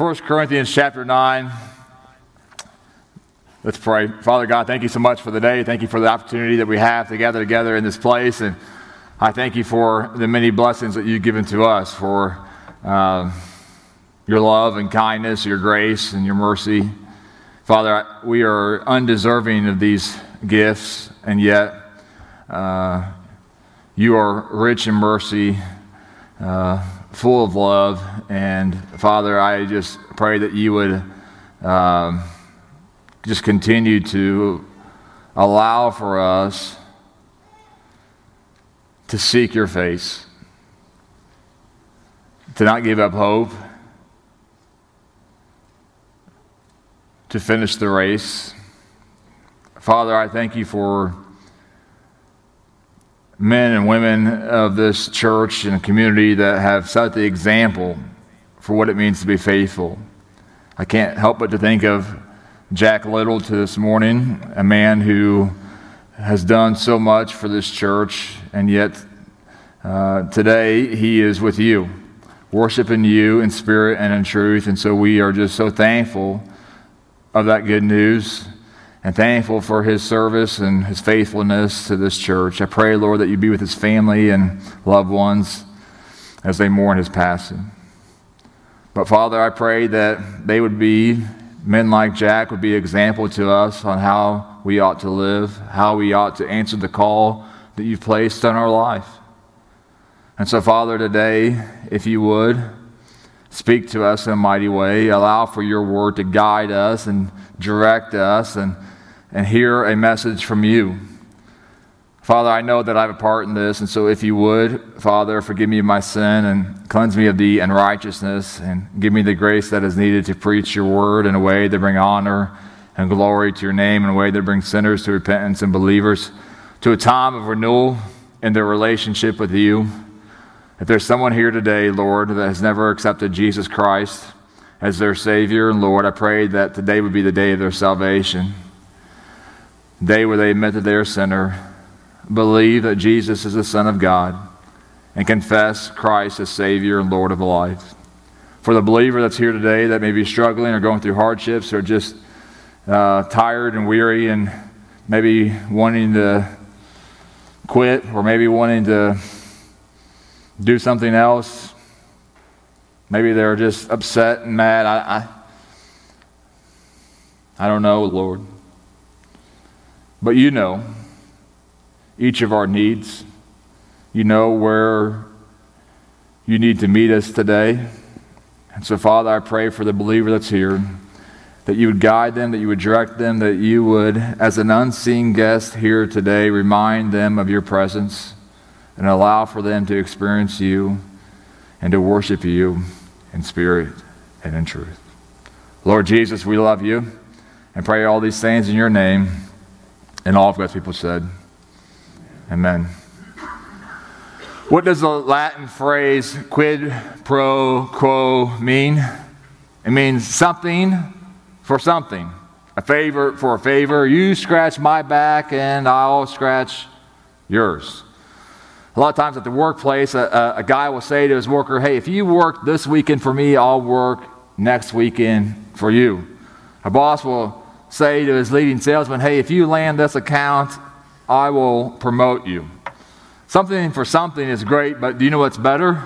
First Corinthians chapter 9. Let's pray. Father God, thank you so much for the day. Thank you for the opportunity that we have to gather together in this place. And I thank you for the many blessings that you've given to us, for your love and kindness, your grace and your mercy. Father, we are undeserving of these gifts, and yet you are rich in mercy, full of love. And Father, I just pray that you would just continue to allow for us to seek your face, to not give up hope, to finish the race. Father, I thank you for men and women of this church and community that have set the example for what it means to be faithful. I can't help but to think of Jack Little to this morning, a man who has done so much for this church, and yet today he is with you, worshiping you in spirit and in truth. And so we are just so thankful of that good news and thankful for his service and his faithfulness to this church. I pray, Lord, that you be with his family and loved ones as they mourn his passing. But Father, I pray that they would be men like Jack, would be an example to us on how we ought to live, how we ought to answer the call that you've placed on our life. And so, Father, today, if you would, speak to us in a mighty way. Allow for your word to guide us and direct us and hear a message from you. Father, I know that I have a part in this, and so if you would, Father, forgive me of my sin and cleanse me of the unrighteousness, and give me the grace that is needed to preach your word in a way that brings honor and glory to your name, in a way that brings sinners to repentance and believers to a time of renewal in their relationship with you. If there's someone here today, Lord, that has never accepted Jesus Christ as their Savior and Lord, I pray that today would be the day of their salvation, the day where they admit that they are a sinner, believe that Jesus is the Son of God, and confess Christ as Savior and Lord of life. For the believer that's here today that may be struggling or going through hardships or just tired and weary and maybe wanting to quit or maybe wanting to do something else, maybe they're just upset and mad, I don't know, Lord. But you know each of our needs. You know where you need to meet us today. And so, Father, I pray for the believer that's here, that you would guide them, that you would direct them, that you would, as an unseen guest here today, remind them of your presence and allow for them to experience you and to worship you in spirit and in truth. Lord Jesus, we love you and pray all these things in your name. And all of God's people said, amen. What does the Latin phrase quid pro quo mean? It means something for something, a favor for a favor. You scratch my back and I'll scratch yours. A lot of times at the workplace, a guy will say to his worker, hey, if you work this weekend for me, I'll work next weekend for you. A boss will say to his leading salesman, hey, if you land this account, I will promote you. Something for something is great, but do you know what's better?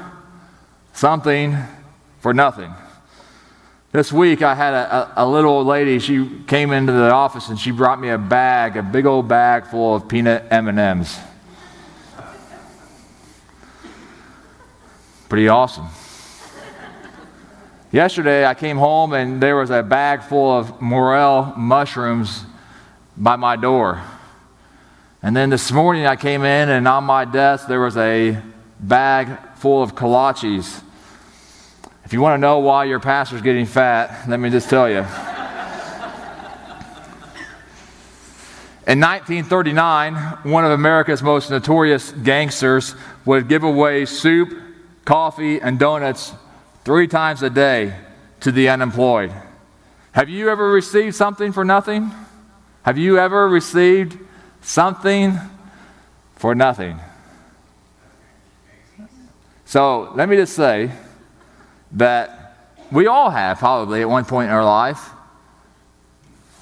Something for nothing. This week I had a little old lady. She came into the office and she brought me a bag, a big old bag full of peanut M&Ms. Pretty awesome. Yesterday I came home and there was a bag full of morel mushrooms by my door. And then this morning I came in and on my desk there was a bag full of kolaches. If you want to know why your pastor's getting fat, let me just tell you. In 1939, one of America's most notorious gangsters would give away soup, coffee, and donuts 3 times a day to the unemployed. Have you ever received something for nothing? Have you ever received something for nothing? So let me just say that We all have probably at one point in our life.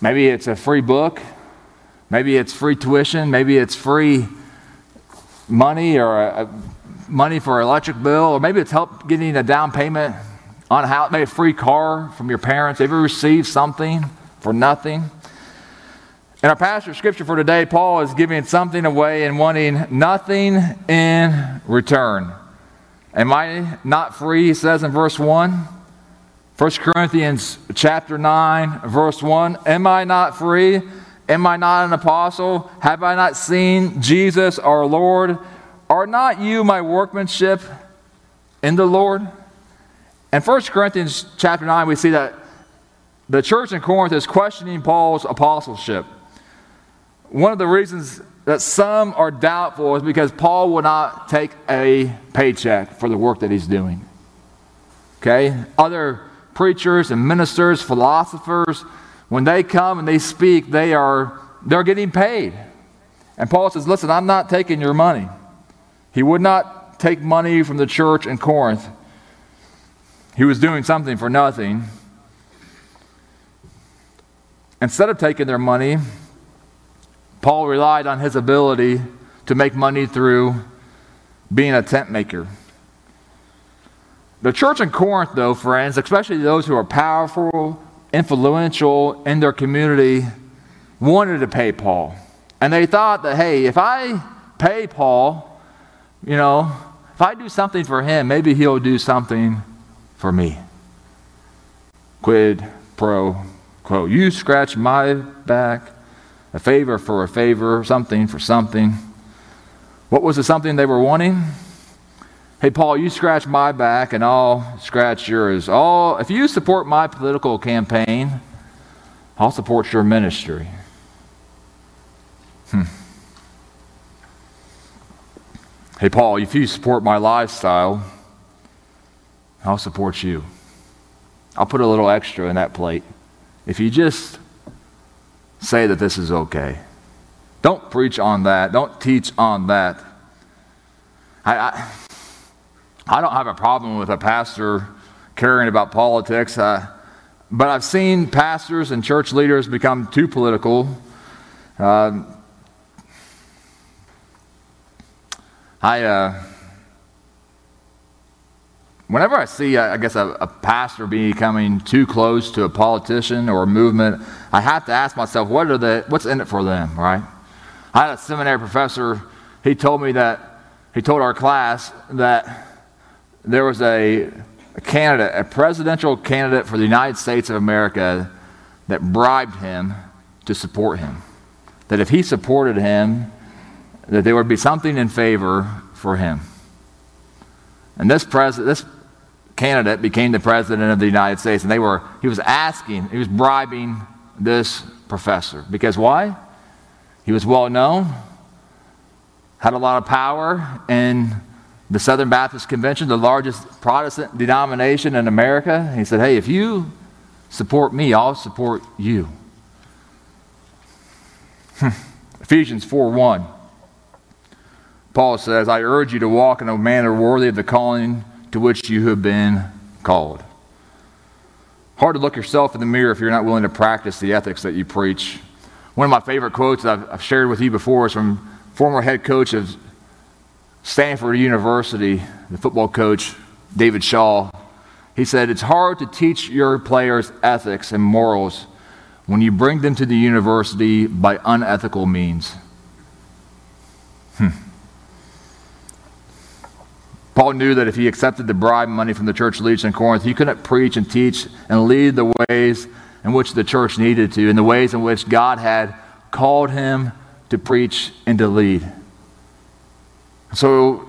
Maybe it's a free book. Maybe it's free tuition. Maybe it's free money or money for an electric bill. Or maybe it's help getting a down payment on a house. Maybe a free car from your parents. Have you received something for nothing? In our passage of scripture for today, Paul is giving something away and wanting nothing in return. Am I not free, he says in verse 1. First Corinthians chapter 9, verse 1. Am I not free? Am I not an apostle? Have I not seen Jesus our Lord? Are not you my workmanship in the Lord? In 1 Corinthians chapter 9, we see that the church in Corinth is questioning Paul's apostleship. One of the reasons that some are doubtful is because Paul will not take a paycheck for the work that he's doing. Okay? Other preachers and ministers, philosophers, when they come and they speak, they're getting paid. And Paul says, listen, I'm not taking your money. He would not take money from the church in Corinth. He was doing something for nothing. Instead of taking their money, Paul relied on his ability to make money through being a tent maker. The church in Corinth, though, friends, especially those who are powerful, influential in their community, wanted to pay Paul. And they thought that, hey, if I pay Paul, you know, if I do something for him, maybe he'll do something for me. Quid pro quo. You scratch my back. A favor for a favor, something for something. What was the something they were wanting? Hey, Paul, you scratch my back and I'll scratch yours. If you support my political campaign, I'll support your ministry. Hey, Paul, if you support my lifestyle, I'll support you. I'll put a little extra in that plate. If you just say that this is okay. Don't preach on that. Don't teach on that. I don't have a problem with a pastor caring about politics, but I've seen pastors and church leaders become too political. Whenever I see, a pastor becoming too close to a politician or a movement, I have to ask myself, what's in it for them, right? I had a seminary professor. He told our class that there was a candidate, a presidential candidate for the United States of America that bribed him to support him. That if he supported him, that there would be something in favor for him. And this candidate became the president of the United States, and he was bribing this professor. Because why? He was well known, had a lot of power in the Southern Baptist Convention, the largest Protestant denomination in America. He said, hey, if you support me, I'll support you. Ephesians 4:1. Paul says, I urge you to walk in a manner worthy of the calling to which you have been called. Hard to look yourself in the mirror if you're not willing to practice the ethics that you preach. One of my favorite quotes that I've shared with you before is from former head coach of Stanford University, the football coach, David Shaw. He said, it's hard to teach your players ethics and morals when you bring them to the university by unethical means. Paul knew that if he accepted the bribe money from the church leaders in Corinth, he couldn't preach and teach and lead the ways in which the church needed to, in the ways in which God had called him to preach and to lead. So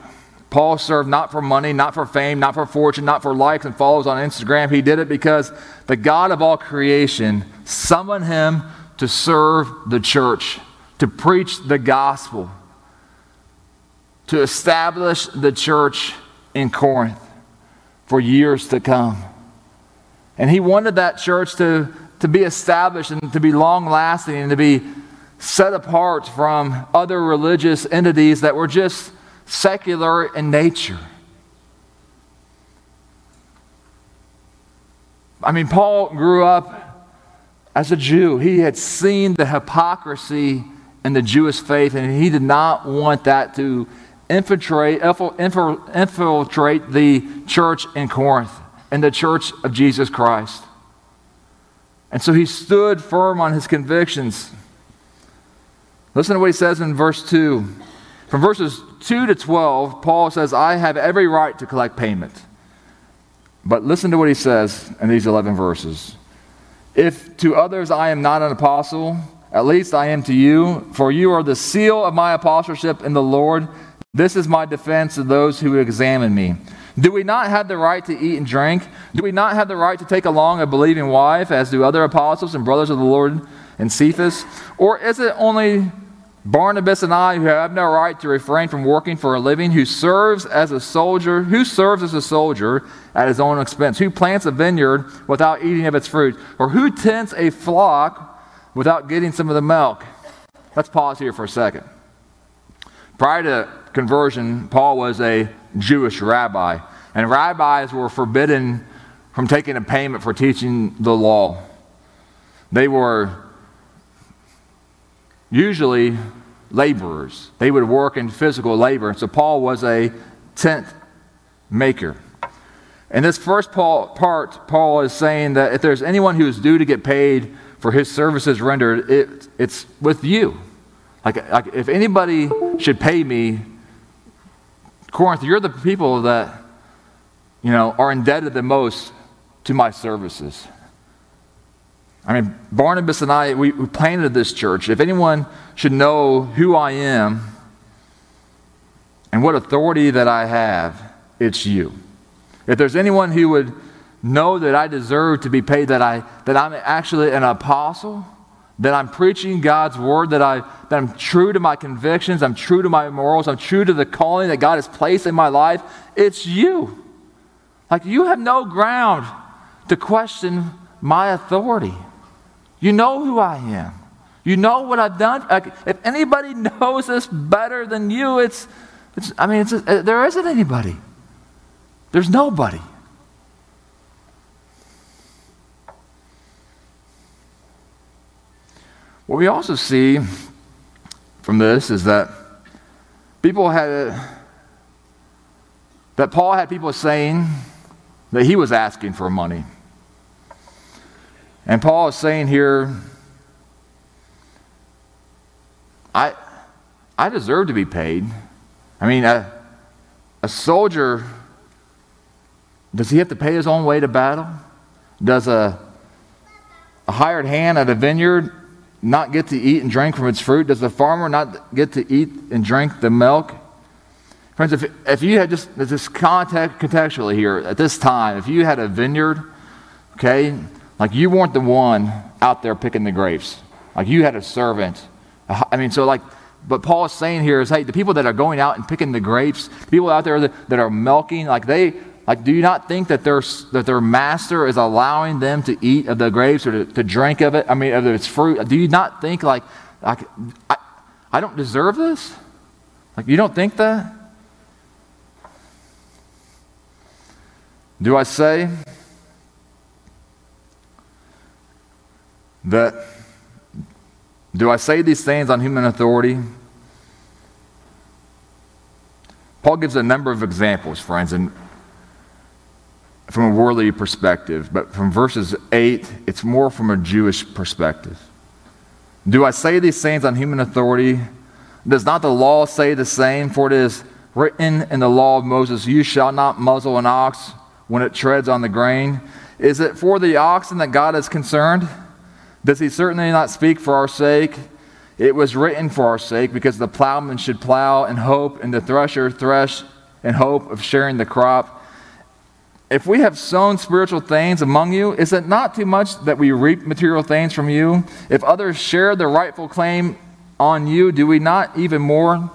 Paul served not for money, not for fame, not for fortune, not for likes and follows on Instagram. He did it because the God of all creation summoned him to serve the church, to preach the gospel, to establish the church in Corinth for years to come. And he wanted that church to be established and to be long-lasting and to be set apart from other religious entities that were just secular in nature. I mean, Paul grew up as a Jew. He had seen the hypocrisy in the Jewish faith, and he did not want that to infiltrate the church in Corinth and the church of Jesus Christ. And so he stood firm on his convictions. Listen to what he says in verse 2. From verses 2 to 12, Paul says, I have every right to collect payment. But listen to what he says in these 11 verses. If to others I am not an apostle, at least I am to you, for you are the seal of my apostleship in the Lord. This is my defense of those who examine me. Do we not have the right to eat and drink? Do we not have the right to take along a believing wife, as do other apostles and brothers of the Lord and Cephas? Or is it only Barnabas and I who have no right to refrain from working for a living, who serves as a soldier at his own expense, who plants a vineyard without eating of its fruit, or who tends a flock without getting some of the milk? Let's pause here for a second. Prior to conversion, Paul was a Jewish rabbi, and rabbis were forbidden from taking a payment for teaching the law. They were usually laborers. They would work in physical labor, and so Paul was a tent maker. In this first part, Paul is saying that if there's anyone who is due to get paid for his services rendered, it's with you. Like if anybody should pay me, Corinth, you're the people that, you know, are indebted the most to my services. I mean, Barnabas and I, we planted this church. If anyone should know who I am and what authority that I have, it's you. If there's anyone who would know that I deserve to be paid, that I'm actually an apostle, that I'm preaching God's word, that I'm true to my convictions, I'm true to my morals, I'm true to the calling that God has placed in my life, it's you. Like, you have no ground to question my authority. You know who I am. You know what I've done. Like, if anybody knows this better than you, there isn't anybody. There's nobody. What we also see from this is that Paul had people saying that he was asking for money. And Paul is saying here, I deserve to be paid. I mean, a soldier, does he have to pay his own way to battle? Does a hired hand at a vineyard not get to eat and drink from its fruit? Does the farmer not get to eat and drink the milk? Friends, if you had just contextually here at this time, if you had a vineyard, okay, like you weren't the one out there picking the grapes. Like you had a servant. I mean, so like, but Paul is saying here is, hey, the people that are going out and picking the grapes, the people out there that are milking, like, do you not think that their master is allowing them to eat of the grapes or to drink of it? I mean, of its fruit. Do you not think, I don't deserve this? Like, you don't think that? Do I say that? Do I say these things on human authority? Paul gives a number of examples, friends, and from a worldly perspective, but from verses 8, it's more from a Jewish perspective. Do I say these things on human authority? Does not the law say the same? For it is written in the law of Moses, you shall not muzzle an ox when it treads on the grain. Is it for the oxen that God is concerned? Does he certainly not speak for our sake? It was written for our sake, because the plowman should plow and hope, and the thresher thresh in hope of sharing the crop. If we have sown spiritual things among you, is it not too much that we reap material things from you? If others share the rightful claim on you, do we not even more?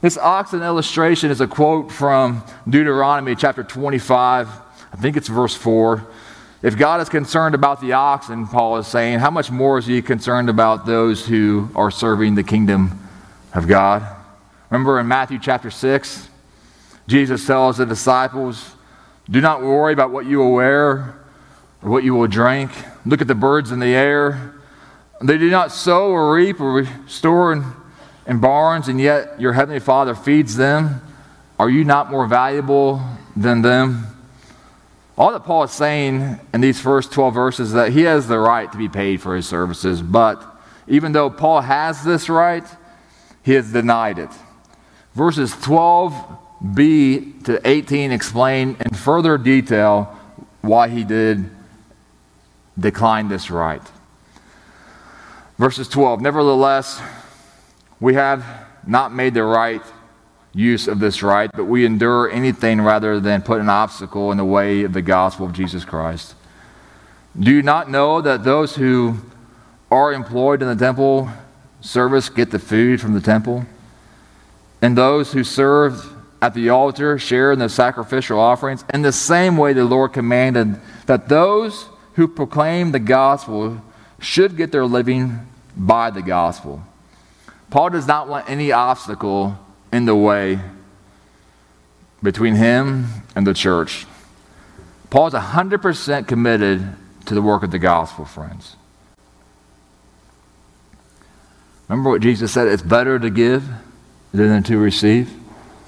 This oxen illustration is a quote from Deuteronomy chapter 25. I think it's verse 4. If God is concerned about the oxen, Paul is saying, how much more is he concerned about those who are serving the kingdom of God? Remember in Matthew chapter 6, Jesus tells the disciples, do not worry about what you will wear or what you will drink. Look at the birds in the air. They do not sow or reap or store in barns, and yet your heavenly Father feeds them. Are you not more valuable than them? All that Paul is saying in these first 12 verses is that he has the right to be paid for his services, but even though Paul has this right, he has denied it. Verses 12b to 18 explain in further detail why he did decline this right. Verses 12, nevertheless, we have not made the right use of this right, but we endure anything rather than put an obstacle in the way of the gospel of Jesus Christ. Do you not know that those who are employed in the temple service get the food from the temple? And those who serve at the altar share in the sacrificial offerings. In the same way the Lord commanded that those who proclaim the gospel should get their living by the gospel. Paul does not want any obstacle in the way between him and the church. Paul is 100% committed to the work of the gospel, friends. Remember what Jesus said, it's better to give than to receive.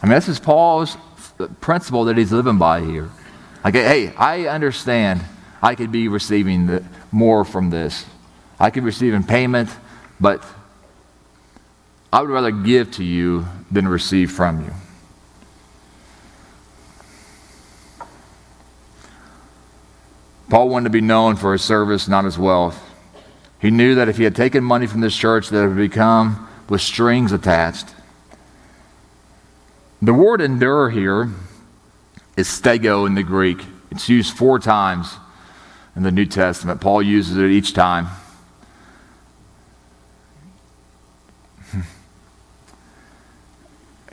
I mean, this is Paul's principle that he's living by here. Like, hey, I understand I could be receiving more from this. I could receive in payment, but I would rather give to you than receive from you. Paul wanted to be known for his service, not his wealth. He knew that if he had taken money from this church, that it would become with strings attached. The word endure here is stego in the Greek. It's used 4 times in the New Testament. Paul uses it each time.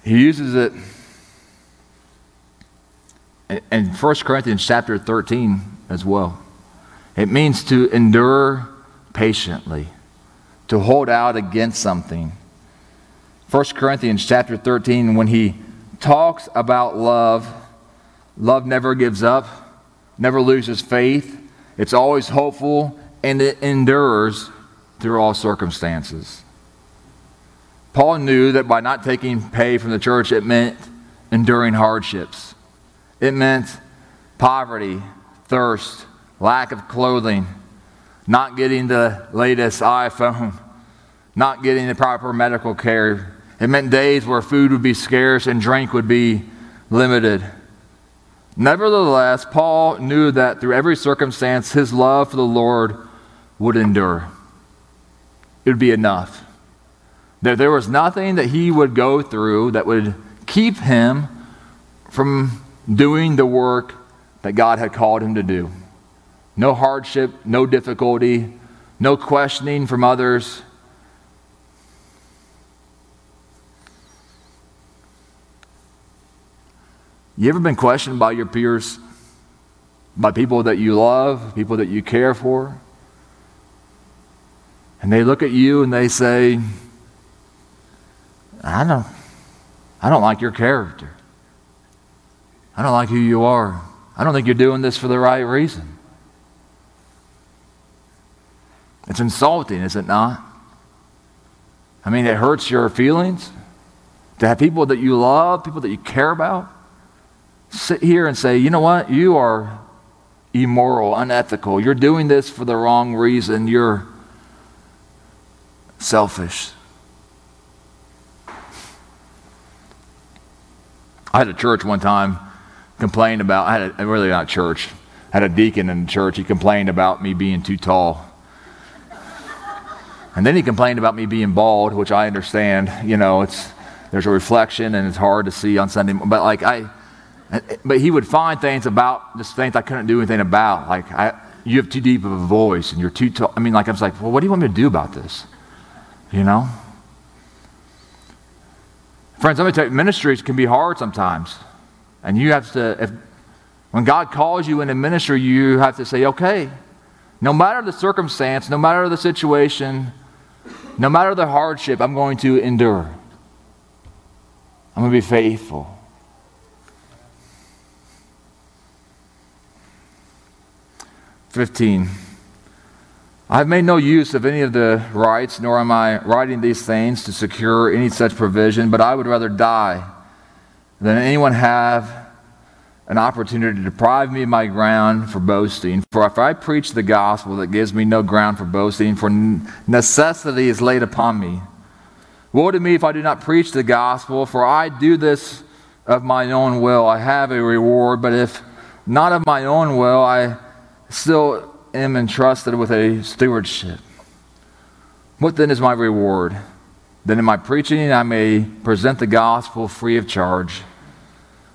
He uses it in First Corinthians chapter 13 as well. It means to endure patiently, to hold out against something. 1 Corinthians chapter 13, when he talks about love never gives up, never loses faith, it's always hopeful, and it endures through all circumstances. Paul knew that by not taking pay from the church, it meant enduring hardships. It meant poverty, thirst, lack of clothing, not getting the latest iPhone, not getting the proper medical care. It meant days where food would be scarce and drink would be limited. Nevertheless, Paul knew that through every circumstance, his love for the Lord would endure. It would be enough. That there was nothing that he would go through that would keep him from doing the work that God had called him to do. No hardship, no difficulty, no questioning from others. You ever been questioned by your peers, by people that you love, people that you care for? And they look at you and they say, I don't like your character. I don't like who you are. I don't think you're doing this for the right reason. It's insulting, is it not? I mean, it hurts your feelings to have people that you love, people that you care about, sit here and say, you know what, you are immoral, unethical. You're doing this for the wrong reason. You're selfish. I had a church one time complain about, really not church, I had a deacon in the church. He complained about me being too tall. And then he complained about me being bald, which I understand. You know, there's a reflection and it's hard to see on Sunday. But But he would find things about just things I couldn't do anything about. Like, you have too deep of a voice and you're too tall. I mean, like, I was like, well, what do you want me to do about this? You know? Friends, let me tell you, ministries can be hard sometimes. And you have to, when God calls you into ministry, you have to say, okay, no matter the circumstance, no matter the situation, no matter the hardship, I'm going to endure. I'm going to be faithful. 15. I've made no use of any of the rights, nor am I writing these things to secure any such provision, but I would rather die than anyone have an opportunity to deprive me of my ground for boasting. For if I preach the gospel, that gives me no ground for boasting, for necessity is laid upon me. Woe to me if I do not preach the gospel, for I do this of my own will. I have a reward, but if not of my own will, I still am entrusted with a stewardship. What then is my reward? Then in my preaching I may present the gospel free of charge,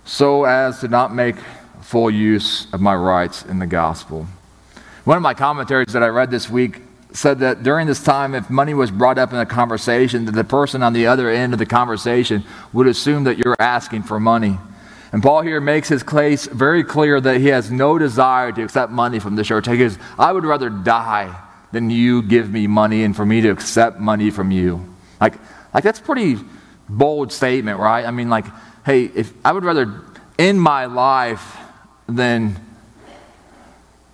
so as to not make full use of my rights in the gospel. One of my commentaries that I read this week said that during this time, if money was brought up in a conversation, that the person on the other end of the conversation would assume that you're asking for money. And Paul here makes his case very clear that he has no desire to accept money from the church. He goes, I would rather die than you give me money and for me to accept money from you. Like that's a pretty bold statement, right? I mean, like, hey, if I would rather end my life than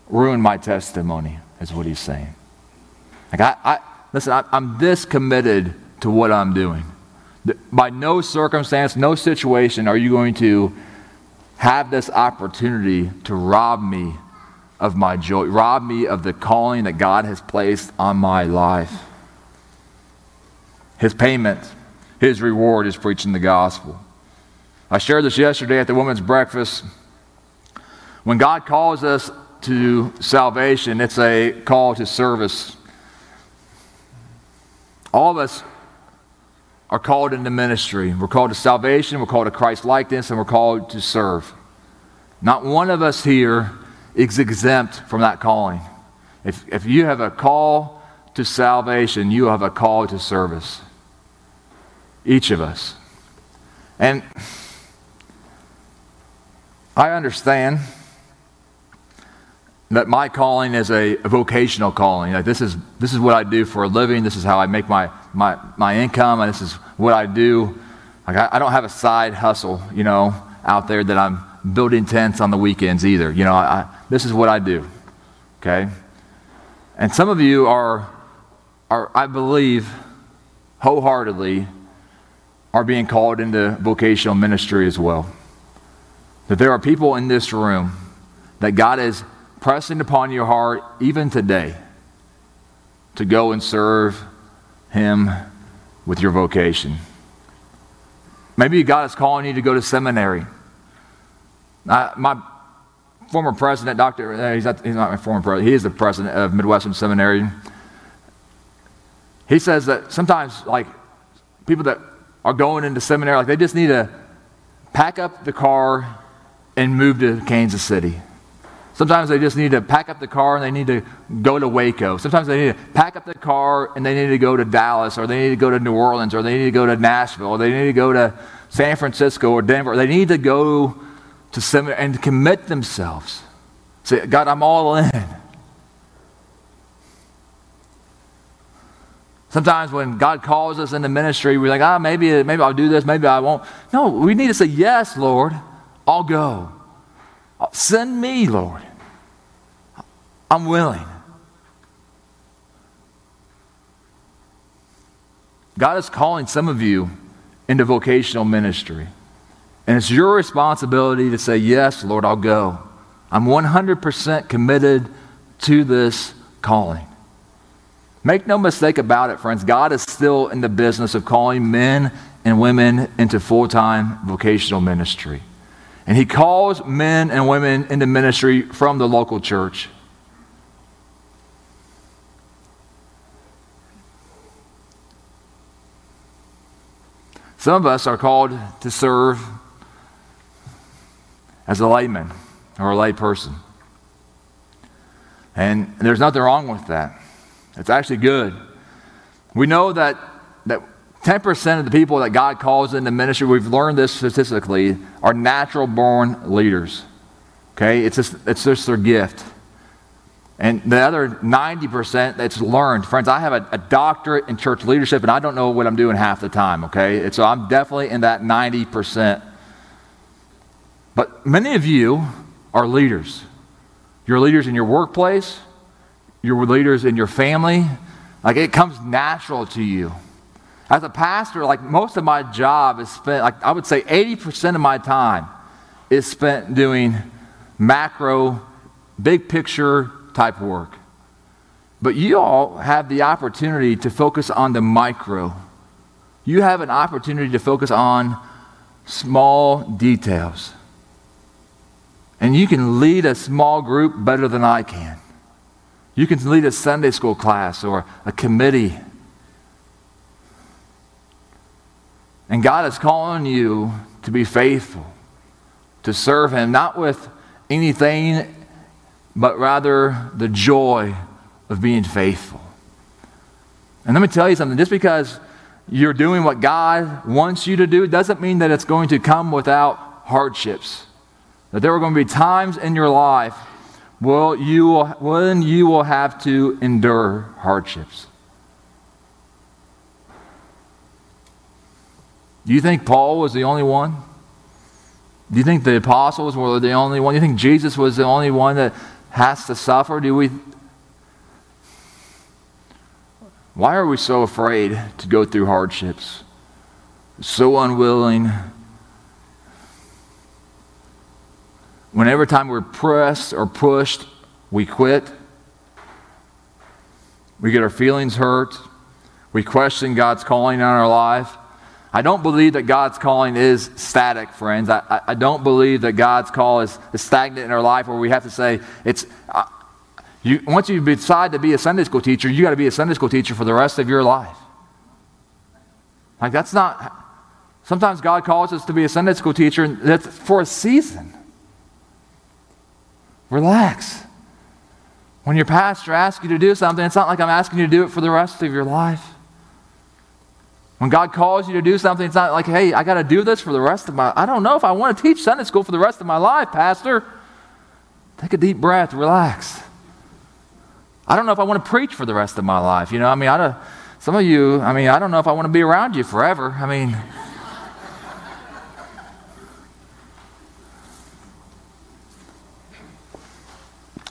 ruin my testimony, is what he's saying. Like, I'm this committed to what I'm doing. By no circumstance, no situation are you going to have this opportunity to rob me of my joy, rob me of the calling that God has placed on my life. His payment, his reward is preaching the gospel. I shared this yesterday at the women's breakfast. When God calls us to salvation, it's a call to service. All of us are called into ministry. We're called to salvation, we're called to Christ-likeness, and we're called to serve. Not one of us here is exempt from that calling. If you have a call to salvation, you have a call to service. Each of us. And I understand that my calling is a vocational calling. Like this is what I do for a living. This is how I make my income, and this is what I do. Like I don't have a side hustle, you know, out there that I'm building tents on the weekends either. You know, this is what I do. Okay? And some of you are I believe wholeheartedly are being called into vocational ministry as well. That there are people in this room that God is pressing upon your heart even today to go and serve him with your vocation. Maybe God is calling you to go to seminary. My former president, he's not my former president, he is the president of Midwestern Seminary. He says that sometimes, like, people that are going into seminary, like, they just need to pack up the car and move to Kansas City. Sometimes they just need to pack up the car and they need to go to Waco. Sometimes they need to pack up the car and they need to go to Dallas, or they need to go to New Orleans, or they need to go to Nashville, or they need to go to San Francisco or Denver. They need to go to seminary and commit themselves. Say, God, I'm all in. Sometimes when God calls us into ministry, we're like, maybe I'll do this, maybe I won't. No, we need to say, yes, Lord, I'll go. Send me, Lord. I'm willing. God is calling some of you into vocational ministry. And it's your responsibility to say, yes, Lord, I'll go. I'm 100% committed to this calling. Make no mistake about it, friends. God is still in the business of calling men and women into full-time vocational ministry. And he calls men and women into ministry from the local church. Some of us are called to serve as a layman or a lay person. And there's nothing wrong with that. It's actually good. We know that 10% of the people that God calls into ministry, we've learned this statistically, are natural-born leaders. Okay? It's just their gift. And the other 90%, that's learned. Friends, I have a doctorate in church leadership, and I don't know what I'm doing half the time, okay? And so I'm definitely in that 90%. But many of you are leaders. Your leaders in your workplace, your leaders in your family, like it comes natural to you. As a pastor, like most of my job is spent, like I would say 80% of my time is spent doing macro, big picture type work. But you all have the opportunity to focus on the micro. You have an opportunity to focus on small details. And you can lead a small group better than I can. You can lead a Sunday school class or a committee. And God is calling you to be faithful, to serve Him, not with anything, but rather the joy of being faithful. And let me tell you something, just because you're doing what God wants you to do doesn't mean that it's going to come without hardships. That there are going to be times in your life when you will have to endure hardships. Do you think Paul was the only one? Do you think the apostles were the only one? Do you think Jesus was the only one that has to suffer? Why are we so afraid to go through hardships? So unwilling. When every time we're pressed or pushed, we quit. We get our feelings hurt. We question God's calling on our life. I don't believe that God's calling is static, friends. I don't believe that God's call is stagnant in our life where we have to say, once you decide to be a Sunday school teacher, you got to be a Sunday school teacher for the rest of your life. Like that's not, sometimes God calls us to be a Sunday school teacher and that's for a season. Relax. When your pastor asks you to do something, it's not like I'm asking you to do it for the rest of your life. When God calls you to do something, it's not like, hey, I got to do this for the rest of my... I don't know if I want to teach Sunday school for the rest of my life, Pastor. Take a deep breath, relax. I don't know if I want to preach for the rest of my life. You know, I mean, some of you, I mean, I don't know if I want to be around you forever. I mean...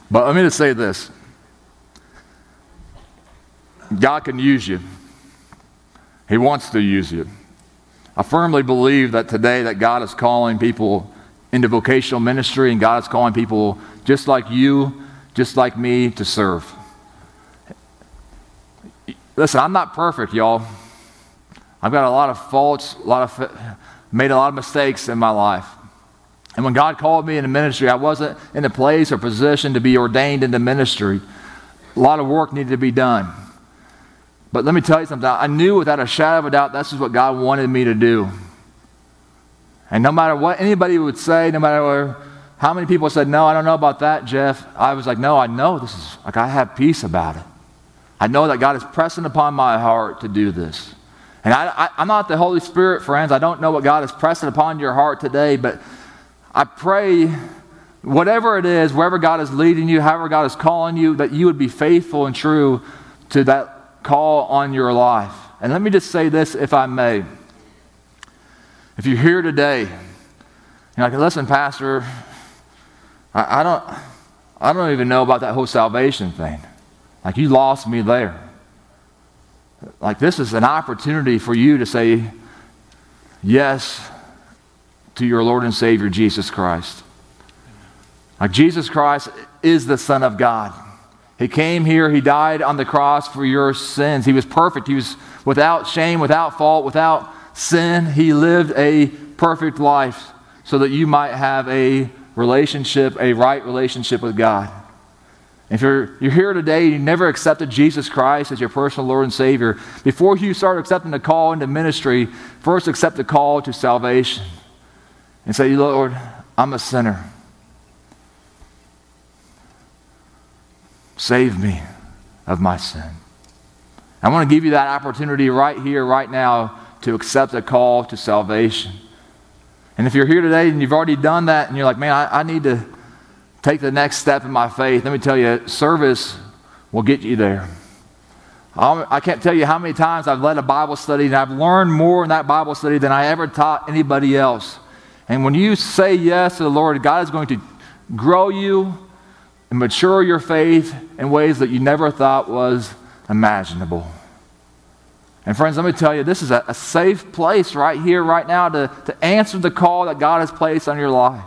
But let me just say this. God can use you. He wants to use you. I firmly believe that today that God is calling people into vocational ministry and God is calling people just like you, just like me, to serve. Listen, I'm not perfect, y'all. I've got a lot of faults, made a lot of mistakes in my life. And when God called me into ministry, I wasn't in a place or position to be ordained into ministry. A lot of work needed to be done. But let me tell you something. I knew without a shadow of a doubt this is what God wanted me to do. And no matter what anybody would say, no matter how many people said, no, I don't know about that, Jeff. I was like, no, I know this is, like I have peace about it. I know that God is pressing upon my heart to do this. And I'm not the Holy Spirit, friends. I don't know what God is pressing upon your heart today, but I pray whatever it is, wherever God is leading you, however God is calling you, that you would be faithful and true to that call on your life. And let me just say this, if I may. If you're here today, you're like, listen, Pastor, I don't even know about that whole salvation thing. Like, you lost me there. Like, this is an opportunity for you to say yes to your Lord and Savior, Jesus Christ. Like, Jesus Christ is the Son of God. He came here, He died on the cross for your sins. He was perfect. He was without shame, without fault, without sin. He lived a perfect life so that you might have a relationship, a right relationship with God. If you're here today and you never accepted Jesus Christ as your personal Lord and Savior, before you start accepting the call into ministry, first accept the call to salvation and say, Lord, I'm a sinner. Save me of my sin. I want to give you that opportunity right here, right now, to accept a call to salvation. And if you're here today and you've already done that and you're like, man, I need to take the next step in my faith, let me tell you, service will get you there. I can't tell you how many times I've led a Bible study and I've learned more in that Bible study than I ever taught anybody else. And when you say yes to the Lord, God is going to grow you, and mature your faith in ways that you never thought was imaginable. And friends, let me tell you, this is a safe place right here, right now, to answer the call that God has placed on your life.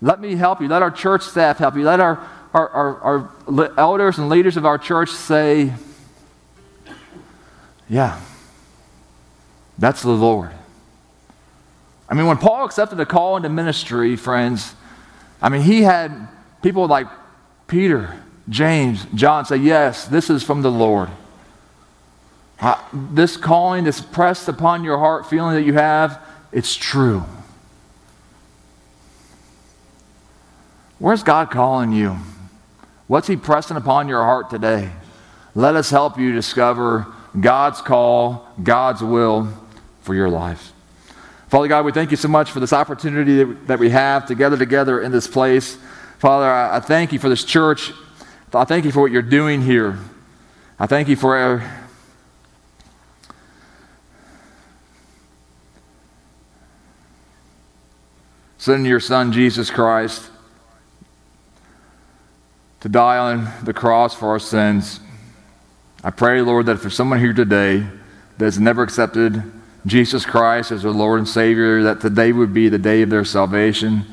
Let me help you. Let our church staff help you. Let our elders and leaders of our church say, yeah, that's the Lord. I mean, when Paul accepted a call into ministry, friends, I mean, he had people like Peter, James, John say, yes, this is from the Lord. This calling, this pressed upon your heart feeling that you have, it's true. Where's God calling you? What's He pressing upon your heart today? Let us help you discover God's call, God's will for your life. Father God, we thank you so much for this opportunity that we have to gather together in this place. Father, I thank you for this church. I thank you for what you're doing here. I thank you for sending your Son, Jesus Christ, to die on the cross for our sins. I pray, Lord, that for someone here today that has never accepted Jesus Christ as their Lord and Savior, that today would be the day of their salvation,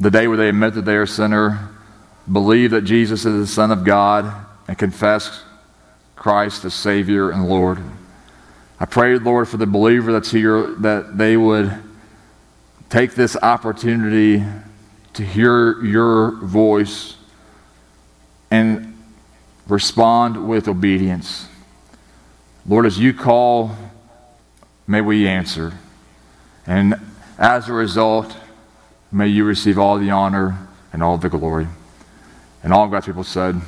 the day where they admit that they are a sinner, believe that Jesus is the Son of God, and confess Christ as Savior and Lord. I pray, Lord, for the believer that's here, that they would take this opportunity to hear your voice and respond with obedience. Lord, as you call, may we answer. And as a result, may you receive all the honor and all the glory. And all God's people said,